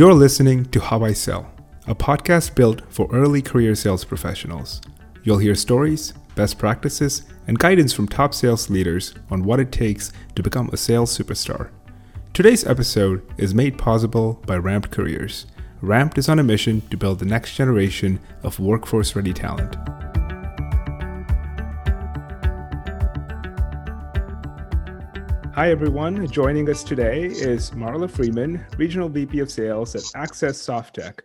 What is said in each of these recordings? You're listening to How I Sell, a podcast built for early career sales professionals. You'll hear stories, best practices, and guidance from top sales leaders on what it takes to become a sales superstar. Today's episode is made possible by Ramped Careers. Ramped is on a mission to build the next generation of workforce-ready talent. Hi everyone, joining us today is Marla Freeman, Regional VP of Sales at Access Softek.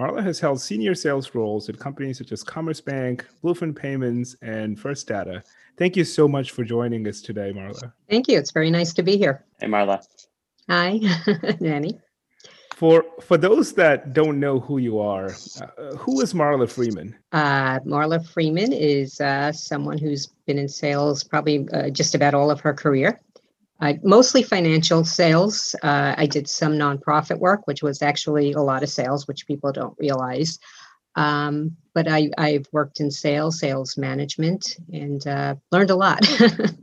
Marla has held senior sales roles at companies such as Commerce Bank, Bluefin Payments, and First Data. Thank you so much for joining us today, Marla. Thank you. It's very nice to be here. Hey, Marla. Hi, Danny. For those that don't know who you are, who is Marla Freeman? Marla Freeman is someone who's been in sales probably just about all of her career. Mostly financial sales. I did some nonprofit work, which was actually a lot of sales, which people don't realize. But I've worked in sales management, and learned a lot.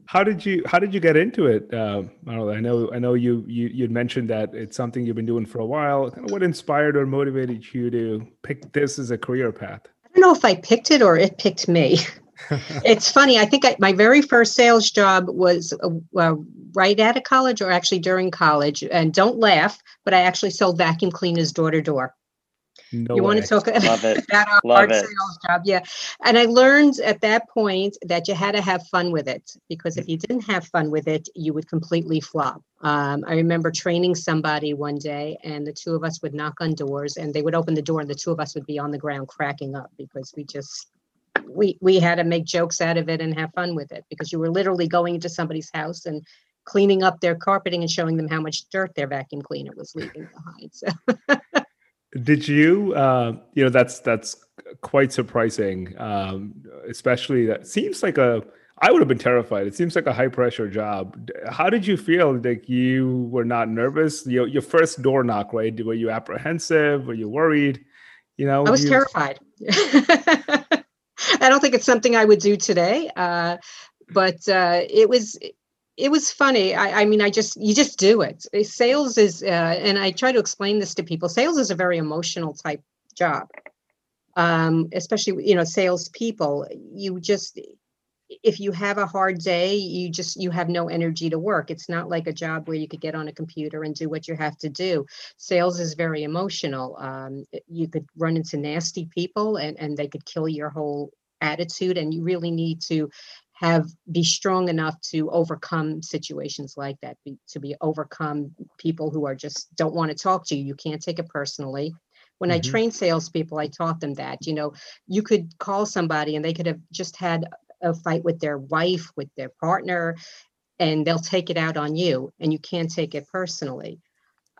How did you get into it, Marla? I know you'd mentioned that it's something you've been doing for a while. What inspired or motivated you to pick this as a career path? I don't know if I picked it or it picked me. It's funny. I think my very first sales job was right out of college, or actually during college. And don't laugh, but I actually sold vacuum cleaners door to door. Want to talk about a hard sales job? Yeah. And I learned at that point that you had to have fun with it, because if you didn't have fun with it, you would completely flop. I remember training somebody one day, and the two of us would knock on doors, and they would open the door, and the two of us would be on the ground cracking up, because we had to make jokes out of it and have fun with it, because you were literally going into somebody's house and cleaning up their carpeting and showing them how much dirt their vacuum cleaner was leaving behind. So. Did you, that's quite surprising, especially that seems like I would have been terrified. It seems like a high pressure job. How did you feel? Like, you were not nervous? Your first door knock, right? Were you apprehensive? Were you worried? I was terrified. I don't think it's something I would do today, but it was funny. You just do it. Sales is, and I try to explain this to people, sales is a very emotional type job, especially, salespeople. You just, if you have a hard day, you have no energy to work. It's not like a job where you could get on a computer and do what you have to do. Sales is very emotional. You could run into nasty people, and they could kill your whole attitude, and you really need to be strong enough to overcome situations like that, overcome people who are just don't want to talk to you. You can't take it personally. When I trained salespeople, I taught them that, you could call somebody and they could have just had a fight with their wife, with their partner, and they'll take it out on you, and you can't take it personally.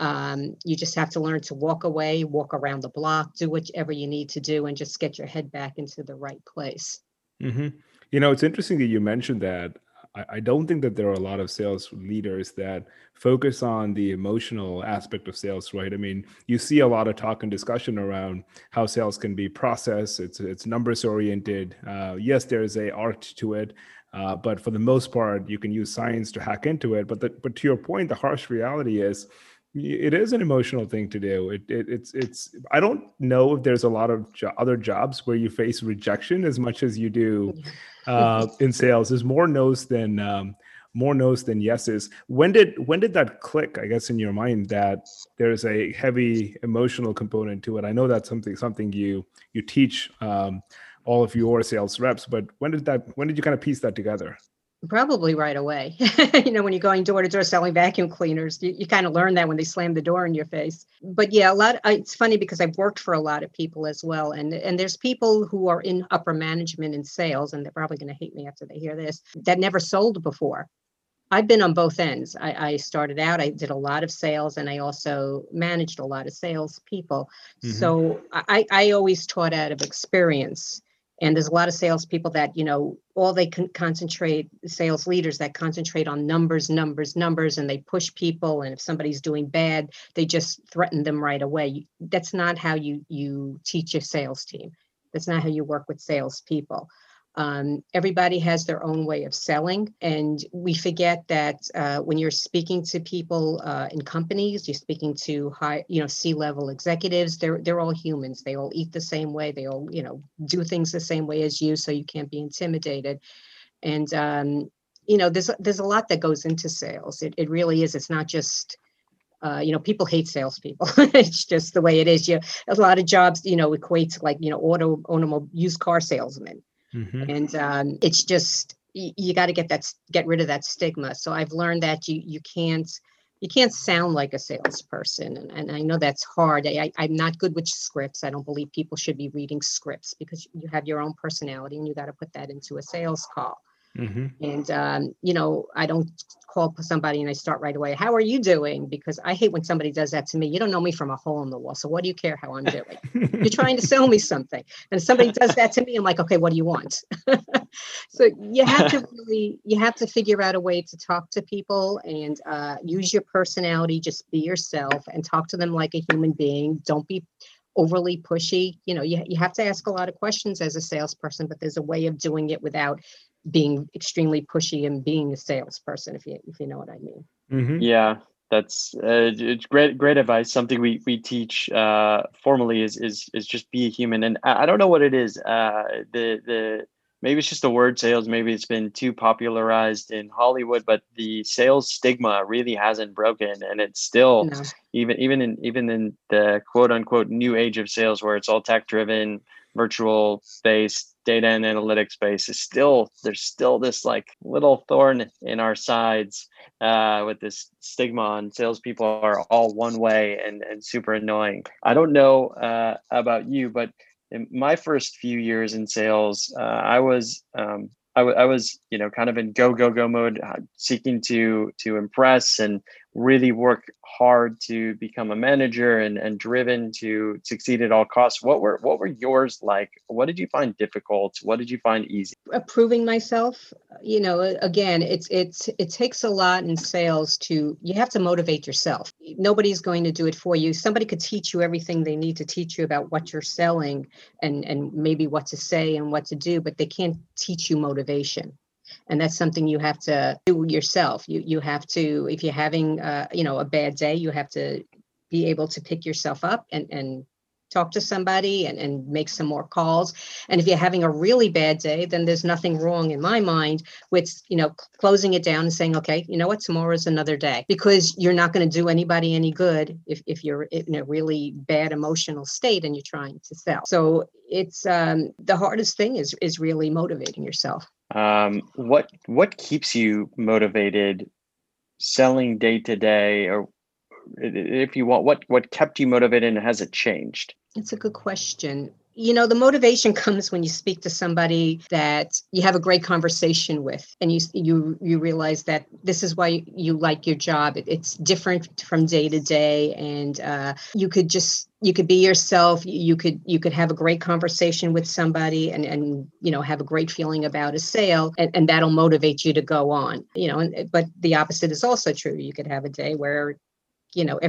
You just have to learn to walk away, walk around the block, do whatever you need to do, and just get your head back into the right place. Mm-hmm. It's interesting that you mentioned that. I don't think that there are a lot of sales leaders that focus on the emotional aspect of sales, right? I mean, you see a lot of talk and discussion around how sales can be processed. It's numbers oriented. Yes, there is an art to it, but for the most part, you can use science to hack into it. But to your point, the harsh reality is, it is an emotional thing to do. It's I don't know if there's a lot of other jobs where you face rejection as much as you do in sales. There's more no's than yeses. When did that click, I guess, in your mind that there's a heavy emotional component to it? I know that's something you teach all of your sales reps, but when did you kind of piece that together? Probably right away. When you're going door to door selling vacuum cleaners, you kind of learn that when they slam the door in your face. But yeah, it's funny because I've worked for a lot of people as well. And there's people who are in upper management in sales, and they're probably going to hate me after they hear this, that never sold before. I've been on both ends. I started out, I did a lot of sales, and I also managed a lot of sales people. Mm-hmm. So I always taught out of experience. And there's a lot of salespeople that, all they can concentrate, sales leaders that concentrate on numbers, and they push people. And if somebody's doing bad, they just threaten them right away. That's not how you teach your sales team. That's not how you work with salespeople. Everybody has their own way of selling. And we forget that when you're speaking to people in companies, you're speaking to high, C-level executives, they're all humans. They all eat the same way. They all, do things the same way as you, so you can't be intimidated. And, there's a lot that goes into sales. It really is. It's not just, people hate salespeople. It's just the way it is. A lot of jobs, equates like, used car salesman. Mm-hmm. And it's just, you got to get rid of that stigma. So I've learned that you can't sound like a salesperson. And I know that's hard. I'm not good with scripts. I don't believe people should be reading scripts, because you have your own personality and you got to put that into a sales call. Mm-hmm. And, I don't call somebody and I start right away, how are you doing? Because I hate when somebody does that to me. You don't know me from a hole in the wall. So what do you care how I'm doing? You're trying to sell me something. And if somebody does that to me, I'm like, okay, what do you want? So you have to figure out a way to talk to people and use your personality, just be yourself and talk to them like a human being. Don't be overly pushy. You have to ask a lot of questions as a salesperson, but there's a way of doing it without being extremely pushy and being a salesperson, if you know what I mean. Mm-hmm. Yeah, that's great advice. Something we teach formally is just be a human. And I don't know what it is. The maybe it's just the word sales. Maybe it's been too popularized in Hollywood, but the sales stigma really hasn't broken, and it's still even in the quote unquote new age of sales, where it's all tech driven, virtual based, data and analytics based, is still, there's still this like little thorn in our sides with this stigma on salespeople are all one way and super annoying. I don't know about you, but in my first few years in sales, I was I was kind of in go mode, seeking to impress and really work hard to become a manager and driven to succeed at all costs. What were yours like? What did you find difficult? What did you find easy? Proving myself. Again, it takes a lot in sales you have to motivate yourself. Nobody's going to do it for you. Somebody could teach you everything they need to teach you about what you're selling and maybe what to say and what to do, but they can't teach you motivation. And that's something you have to do yourself. You have to, if you're having, a bad day, you have to be able to pick yourself up and talk to somebody and make some more calls. And if you're having a really bad day, then there's nothing wrong in my mind with, closing it down and saying, okay, you know what, tomorrow's another day, because you're not going to do anybody any good if you're in a really bad emotional state and you're trying to sell. So it's the hardest thing is really motivating yourself. What keeps you motivated selling day to day, or if you want, what kept you motivated, and has it changed? It's a good question. The motivation comes when you speak to somebody that you have a great conversation with, and you realize that this is why you like your job. It's different from day to day, and you could be yourself. You could have a great conversation with somebody, and have a great feeling about a sale, and that'll motivate you to go on. But the opposite is also true. You could have a day where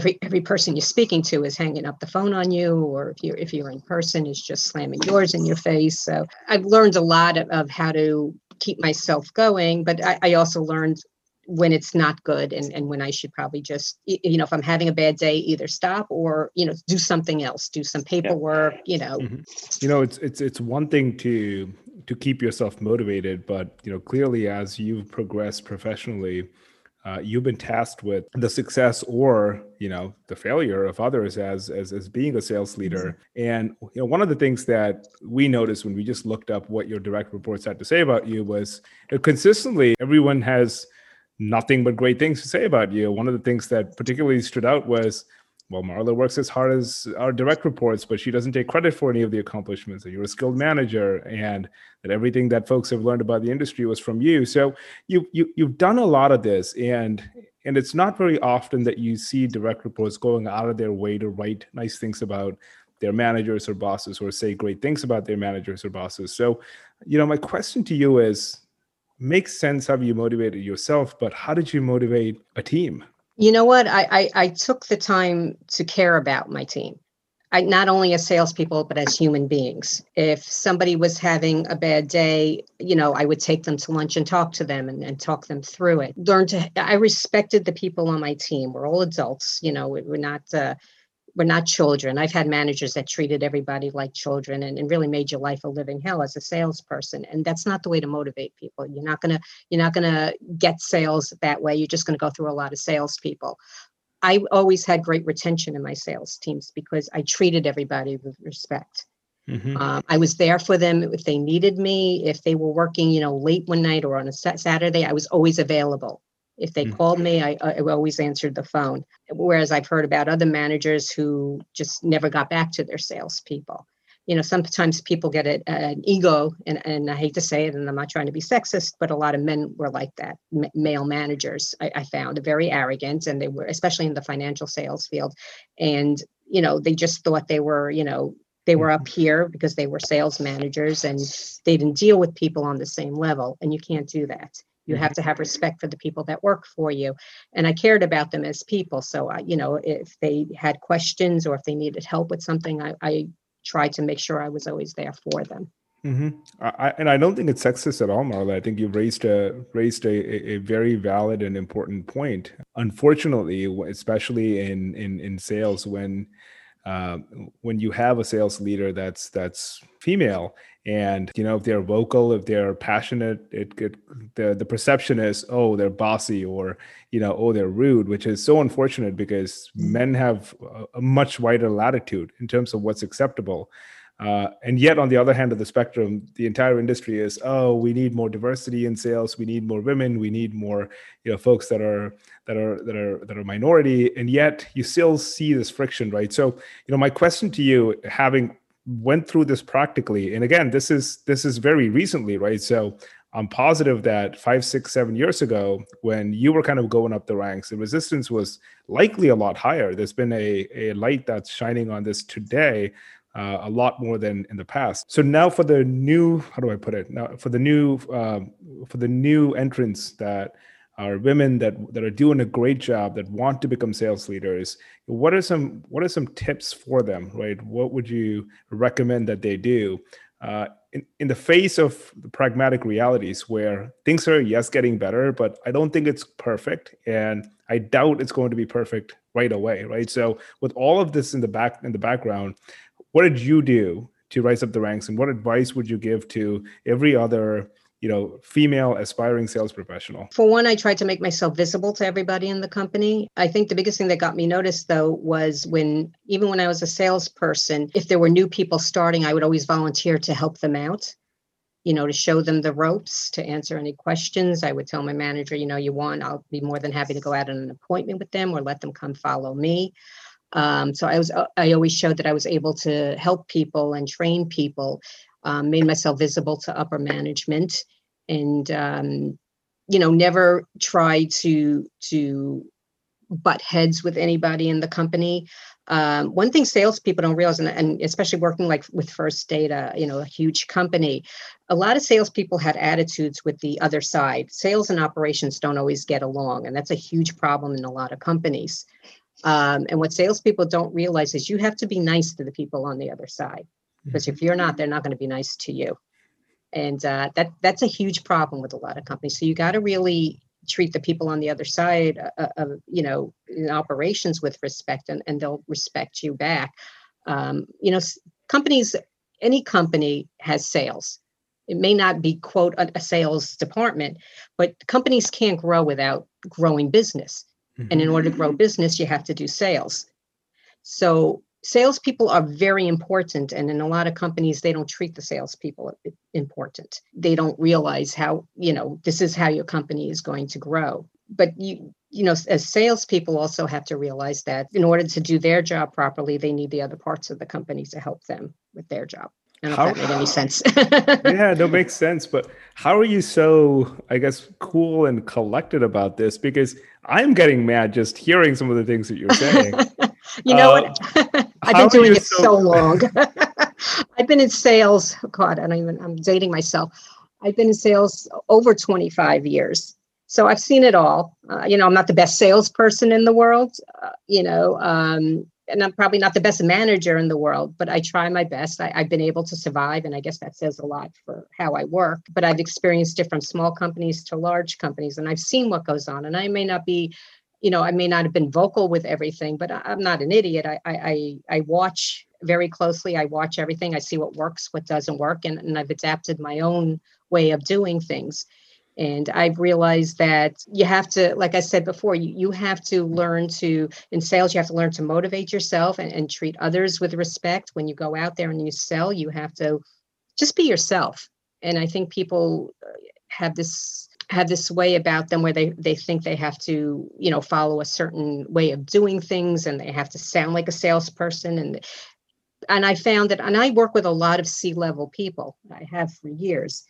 every person you're speaking to is hanging up the phone on you, or if you're in person, is just slamming yours in your face. So I've learned a lot of how to keep myself going, but I also learned when it's not good and when I should probably just, if I'm having a bad day, either stop or, do something else, do some paperwork, Mm-hmm. It's one thing to keep yourself motivated, but, clearly as you've progressed professionally, you've been tasked with the success or, the failure of others as being a sales leader. And, one of the things that we noticed when we just looked up what your direct reports had to say about you was consistently everyone has nothing but great things to say about you. One of the things that particularly stood out was, well, Marla works as hard as our direct reports, but she doesn't take credit for any of the accomplishments. And you're a skilled manager, and that everything that folks have learned about the industry was from you. So you've done a lot of this, and it's not very often that you see direct reports going out of their way to write nice things about their managers or bosses, or say great things about their managers or bosses. So, my question to you is, makes sense how you motivated yourself, but how did you motivate a team? You know what? I took the time to care about my team. not only as salespeople, but as human beings. If somebody was having a bad day, you know, I would take them to lunch and talk to them and talk them through it. I respected the people on my team. We're all adults, you know, we're not children. I've had managers that treated everybody like children and really made your life a living hell as a salesperson. And that's not the way to motivate people. You're not gonna get sales that way. You're just gonna go through a lot of salespeople. I always had great retention in my sales teams because I treated everybody with respect. Mm-hmm. I was there for them if they needed me. If they were working, you know, late one night or on a Saturday, I was always available. If they called me, I always answered the phone. Whereas I've heard about other managers who just never got back to their salespeople. You know, sometimes people get an ego, and I hate to say it, and I'm not trying to be sexist, but a lot of men were like that. Male managers, I found, very arrogant, and they were, especially in the financial sales field. And, you know, they just thought they were up here because they were sales managers, and they didn't deal with people on the same level. And you can't do that. You have to have respect for the people that work for you. And I cared about them as people. So, you know, if they had questions or if they needed help with something, I tried to make sure I was always there for them. Mm-hmm. And I don't think it's sexist at all, Marla. I think you've raised a very valid and important point. Unfortunately, especially in sales, when you have a sales leader that's female, and you know, if they're vocal, if they're passionate, the perception is, oh, they're bossy, or, you know, oh, they're rude, which is so unfortunate because men have a much wider latitude in terms of what's acceptable. And yet, on the other hand of the spectrum, the entire industry is, oh, we need more diversity in sales. We need more women. We need more, you know, folks that are minority. And yet, you still see this friction, right? So, you know, my question to you, having went through this practically, and again, this is very recently, right? So, I'm positive that 5, 6, 7 years ago, when you were kind of going up the ranks, the resistance was likely a lot higher. There's been a light that's shining on this today. A lot more than in the past. So now for the new, how do I put it? Now for the new entrants that are women that are doing a great job, that want to become sales leaders, what are some tips for them, right? What would you recommend that they do in the face of the pragmatic realities where things are, yes, getting better, but I don't think it's perfect, and I doubt it's going to be perfect right away, right? So with all of this in the background. What did you do to rise up the ranks, and what advice would you give to every other, you know, female aspiring sales professional? For one, I tried to make myself visible to everybody in the company. I think the biggest thing that got me noticed, though, was even when I was a salesperson, if there were new people starting, I would always volunteer to help them out, you know, to show them the ropes, to answer any questions. I would tell my manager, you know, I'll be more than happy to go out on an appointment with them, or let them come follow me. So I always showed that I was able to help people and train people, made myself visible to upper management, and, you know, never tried to butt heads with anybody in the company. One thing salespeople don't realize, and especially working like with First Data, you know, a huge company, a lot of salespeople had attitudes with the other side. Sales and operations don't always get along, and that's a huge problem in a lot of companies. And what salespeople don't realize is you have to be nice to the people on the other side, because if you're not, they're not going to be nice to you. And that's a huge problem with a lot of companies. So you got to really treat the people on the other side of, you know, in operations with respect, and they'll respect you back. You know, any company has sales. It may not be, quote, a sales department, but companies can't grow without growing business. And in order to grow business, you have to do sales. So salespeople are very important. And in a lot of companies, they don't treat the salespeople important. They don't realize how, you know, this is how your company is going to grow. But, you know, as salespeople also have to realize that in order to do their job properly, they need the other parts of the company to help them with their job. I don't know if that made any sense. Yeah, that makes sense. But how are you so, I guess, cool and collected about this? Because I'm getting mad just hearing some of the things that you're saying. You know what? I've been doing it so long. I've been in sales. Oh God, I'm dating myself. I've been in sales over 25 years. So I've seen it all. You know, I'm not the best salesperson in the world. and I'm probably not the best manager in the world, but I try my best. I've been able to survive, and I guess that says a lot for how I work. But I've experienced different small companies to large companies, and I've seen what goes on. And I may not be, you know, I may not have been vocal with everything, but I'm not an idiot. I watch very closely. I watch everything. I see what works, what doesn't work, and I've adapted my own way of doing things. And I've realized that you have to, like I said before, you have to learn to, in sales, you have to learn to motivate yourself and treat others with respect. When you go out there and you sell, you have to just be yourself. And I think people have this way about them where they think they have to, you know, follow a certain way of doing things, and they have to sound like a salesperson. And I found that, and I work with a lot of C-level people, I have for years,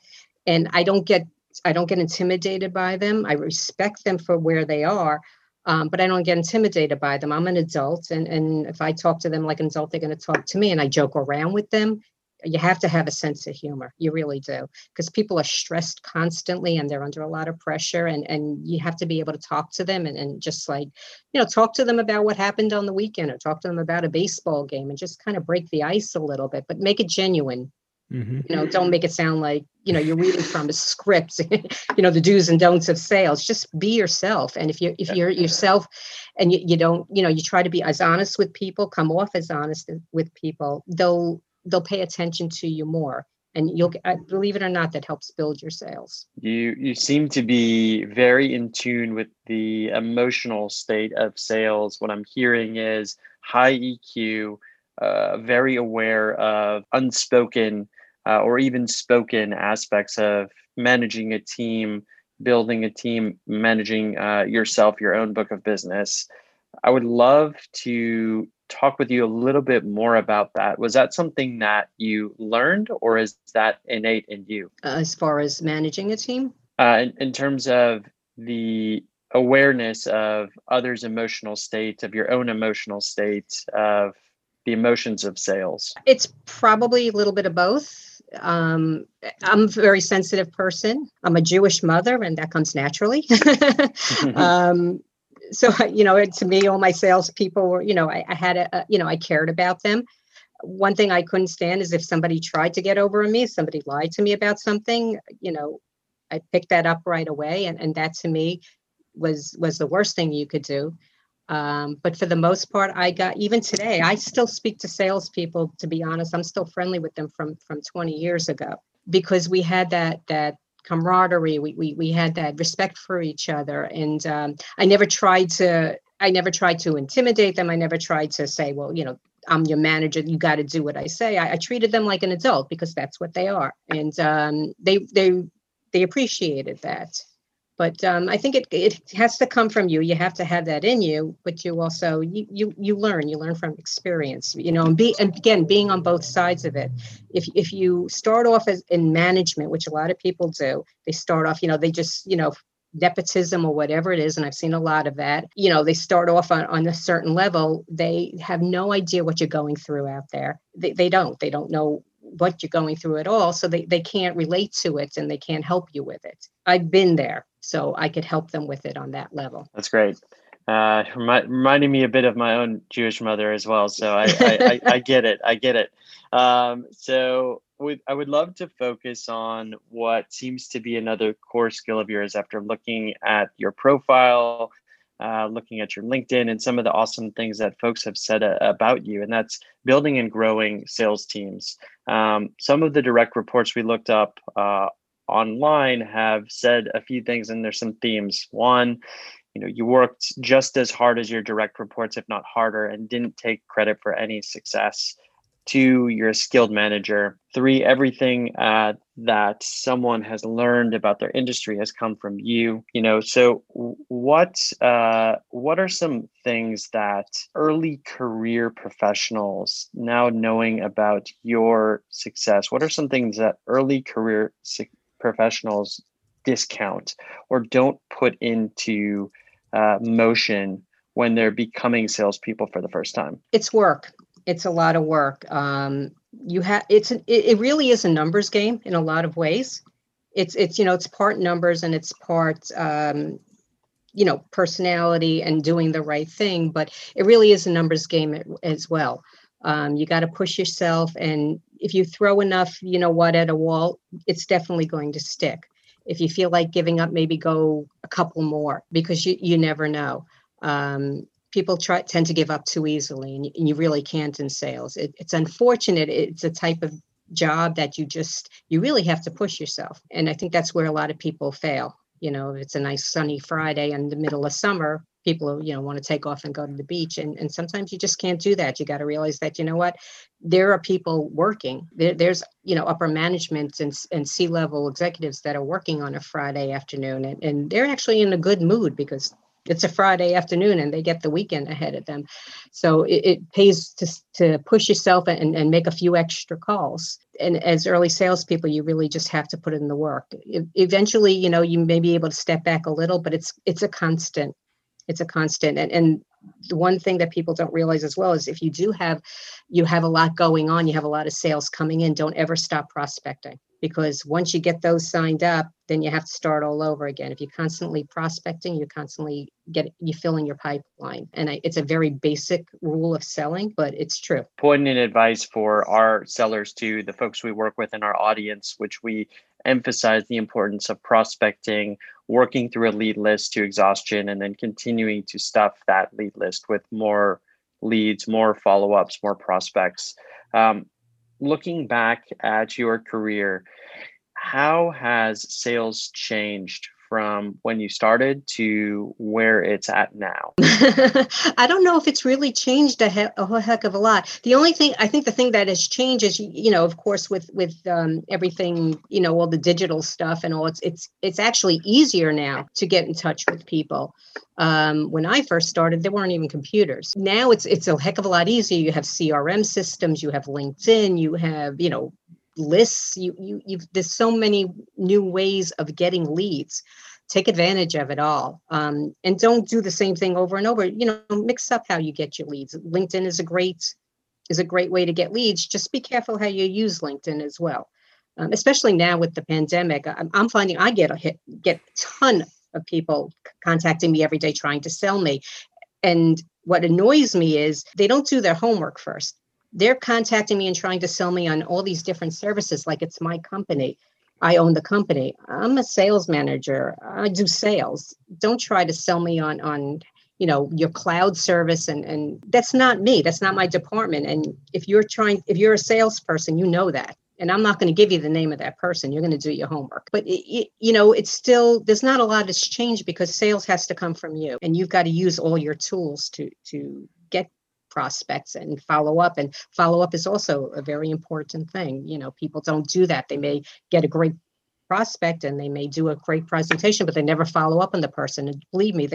and I don't get intimidated by them. I respect them for where they are, but I don't get intimidated by them. I'm an adult, and if I talk to them like an adult, they're going to talk to me, and I joke around with them. You have to have a sense of humor. You really do, because people are stressed constantly, and they're under a lot of pressure, and you have to be able to talk to them and just, like, you know, talk to them about what happened on the weekend, or talk to them about a baseball game, and just kind of break the ice a little bit, but make it genuine. Mm-hmm. You know, don't make it sound like, you know, you're reading from a script, you know, the do's and don'ts of sales. Just be yourself. And if you're yourself and you don't, you know, you try to be as honest with people, come off as honest with people, they'll pay attention to you more. And you'll, believe it or not, that helps build your sales. You seem to be very in tune with the emotional state of sales. What I'm hearing is high EQ, very aware of unspoken or even spoken aspects of managing a team, building a team, managing yourself, your own book of business. I would love to talk with you a little bit more about that. Was that something that you learned, or is that innate in you? As far as managing a team? In terms of the awareness of others' emotional state, of your own emotional state, of the emotions of sales? It's probably a little bit of both. I'm a very sensitive person. I'm a Jewish mother, and that comes naturally. So, you know, to me, all my salespeople were, you know, I cared about them. One thing I couldn't stand is if somebody tried to get over on me, somebody lied to me about something, you know, I picked that up right away. And that to me was the worst thing you could do. But for the most part, even today, I still speak to salespeople, to be honest. I'm still friendly with them from 20 years ago, because we had that camaraderie. We had that respect for each other. And I never tried to intimidate them. I never tried to say, well, you know, I'm your manager, you got to do what I say. I treated them like an adult, because that's what they are. And they appreciated that. But I think it has to come from you. You have to have that in you, but you also, you learn. You learn from experience, you know, and again, being on both sides of it. If you start off in management, which a lot of people do, they start off, you know, they just, you know, nepotism or whatever it is. And I've seen a lot of that, you know, they start off on a certain level. They have no idea what you're going through out there. They don't know what you're going through at all. So they can't relate to it, and they can't help you with it. I've been there, so I could help them with it on that level. That's great. Reminding me a bit of my own Jewish mother as well. So I get it. I get it. I would love to focus on what seems to be another core skill of yours after looking at your profile, looking at your LinkedIn and some of the awesome things that folks have said about you, and that's building and growing sales teams. Some of the direct reports we looked up online have said a few things, and there's some themes. One, you know, you worked just as hard as your direct reports, if not harder, and didn't take credit for any success. Two, you're a skilled manager. Three, everything that someone has learned about their industry has come from you. You know, so what are some things that early career professionals, now knowing about your success, what are some things that early career professionals discount or don't put into motion when they're becoming salespeople for the first time? It's work. It's a lot of work. It really is a numbers game in a lot of ways. It's part numbers, and it's part you know, personality and doing the right thing, but it really is a numbers game as well. You got to push yourself, and if you throw enough, you know what, at a wall, it's definitely going to stick. If you feel like giving up, maybe go a couple more, because you never know. People tend to give up too easily, and you really can't in sales. It's unfortunate. It's a type of job that you really have to push yourself. And I think that's where a lot of people fail. You know, if it's a nice sunny Friday in the middle of summer, people, you know, want to take off and go to the beach. And sometimes you just can't do that. You got to realize that, you know what, there are people working. There's, you know, upper management and C-level executives that are working on a Friday afternoon. And they're actually in a good mood because it's a Friday afternoon and they get the weekend ahead of them. So it pays to push yourself and make a few extra calls. And as early salespeople, you really just have to put in the work. Eventually, you know, you may be able to step back a little, but it's a constant. It's a constant. And the one thing that people don't realize as well is if you do have, you have a lot going on, you have a lot of sales coming in, don't ever stop prospecting. Because once you get those signed up, then you have to start all over again. If you're constantly prospecting, you fill in your pipeline. And it's a very basic rule of selling, but it's true. Poignant advice for our sellers too, the folks we work with in our audience, which we emphasize the importance of prospecting, working through a lead list to exhaustion, and then continuing to stuff that lead list with more leads, more follow-ups, more prospects. Looking back at your career, how has sales changed from when you started to where it's at now? I don't know if it's really changed a whole heck of a lot. The thing that has changed is, you know, of course, with everything, you know, all the digital stuff and all, it's actually easier now to get in touch with people. When I first started, there weren't even computers. Now it's a heck of a lot easier. You have CRM systems, you have LinkedIn, you have, you know, lists. There's so many new ways of getting leads. Take advantage of it all, and don't do the same thing over and over. You know, mix up how you get your leads. LinkedIn is a great way to get leads. Just be careful how you use LinkedIn as well, especially now with the pandemic. I'm finding I get a ton of people contacting me every day trying to sell me, and what annoys me is they don't do their homework first. They're contacting me and trying to sell me on all these different services like it's my company. I own the company. I'm a sales manager. I do sales. Don't try to sell me on you know, your cloud service. And that's not me. That's not my department. And if you're a salesperson, you know that. And I'm not going to give you the name of that person. You're going to do your homework. But, you know, it's still, there's not a lot that's changed because sales has to come from you. And you've got to use all your tools to get prospects and follow up is also a very important thing. You know, people don't do that. They may get a great prospect and they may do a great presentation, but they never follow up on the person. And believe me,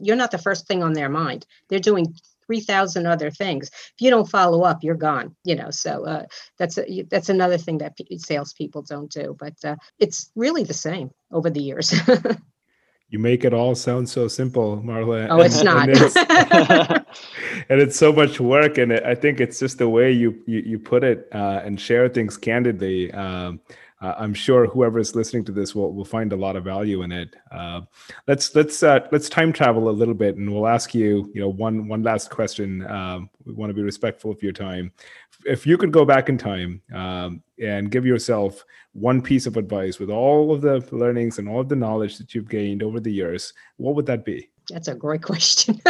you're not the first thing on their mind. They're doing 3,000 other things. If you don't follow up, you're gone, you know, so that's another thing that salespeople don't do, but it's really the same over the years. You make it all sound so simple, Marla. Oh, it's not. And it's so much work. And I think it's just the way you put it and share things candidly. I'm sure whoever is listening to this will find a lot of value in it. Let's time travel a little bit, and we'll ask you, you know, one last question. We want to be respectful of your time. If you could go back in time and give yourself one piece of advice with all of the learnings and all of the knowledge that you've gained over the years, what would that be? That's a great question.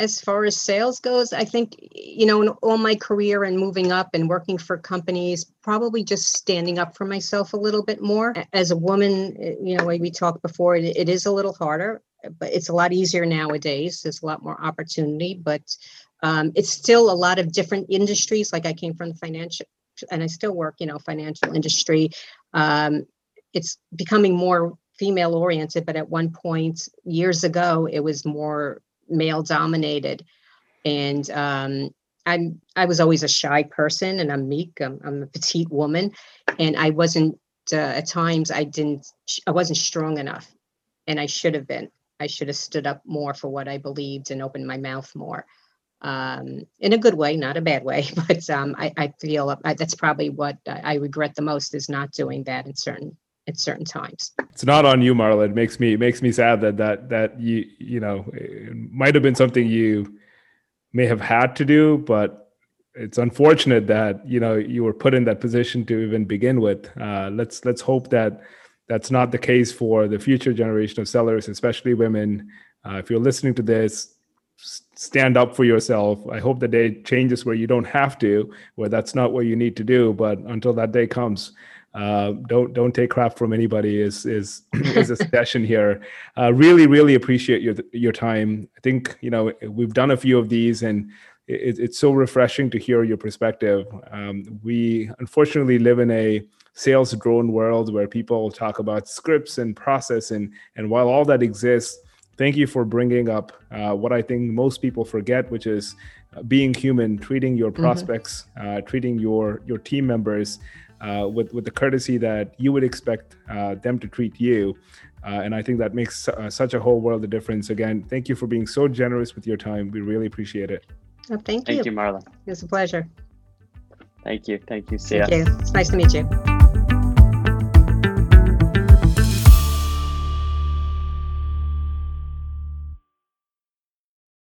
As far as sales goes, I think, you know, in all my career and moving up and working for companies, probably just standing up for myself a little bit more. As a woman, you know, like we talked before, it is a little harder, but it's a lot easier nowadays. There's a lot more opportunity, but it's still a lot of different industries. Like I came from the financial, and I still work, you know, financial industry. It's becoming more female oriented, but at one point years ago, it was more male dominated. And I was always a shy person, and I'm meek. I'm a petite woman, and I wasn't at times I wasn't strong enough, and I should have been. I should have stood up more for what I believed and opened my mouth more, in a good way, not a bad way, but I feel that's probably what I regret the most, is not doing that in certain at certain times. It's not on you, Marla. It makes me sad that you know, it might have been something you may have had to do, but it's unfortunate that, you know, you were put in that position to even begin with. Let's hope that that's not the case for the future generation of sellers, especially women. If you're listening to this, stand up for yourself. I hope the day changes where you don't have to, where that's not what you need to do. But until that day comes, don't take crap from anybody is a session here. Really, really appreciate your time. I think, you know, we've done a few of these, and it's so refreshing to hear your perspective. We unfortunately live in a sales drone world where people talk about scripts and process. And while all that exists, thank you for bringing up what I think most people forget, which is being human, treating your prospects, treating your team members with the courtesy that you would expect them to treat you. And I think that makes such a whole world of difference. Again, thank you for being so generous with your time. We really appreciate it. Oh, thank you. Thank you, Marla. It was a pleasure. Thank you. See you. It's nice to meet you.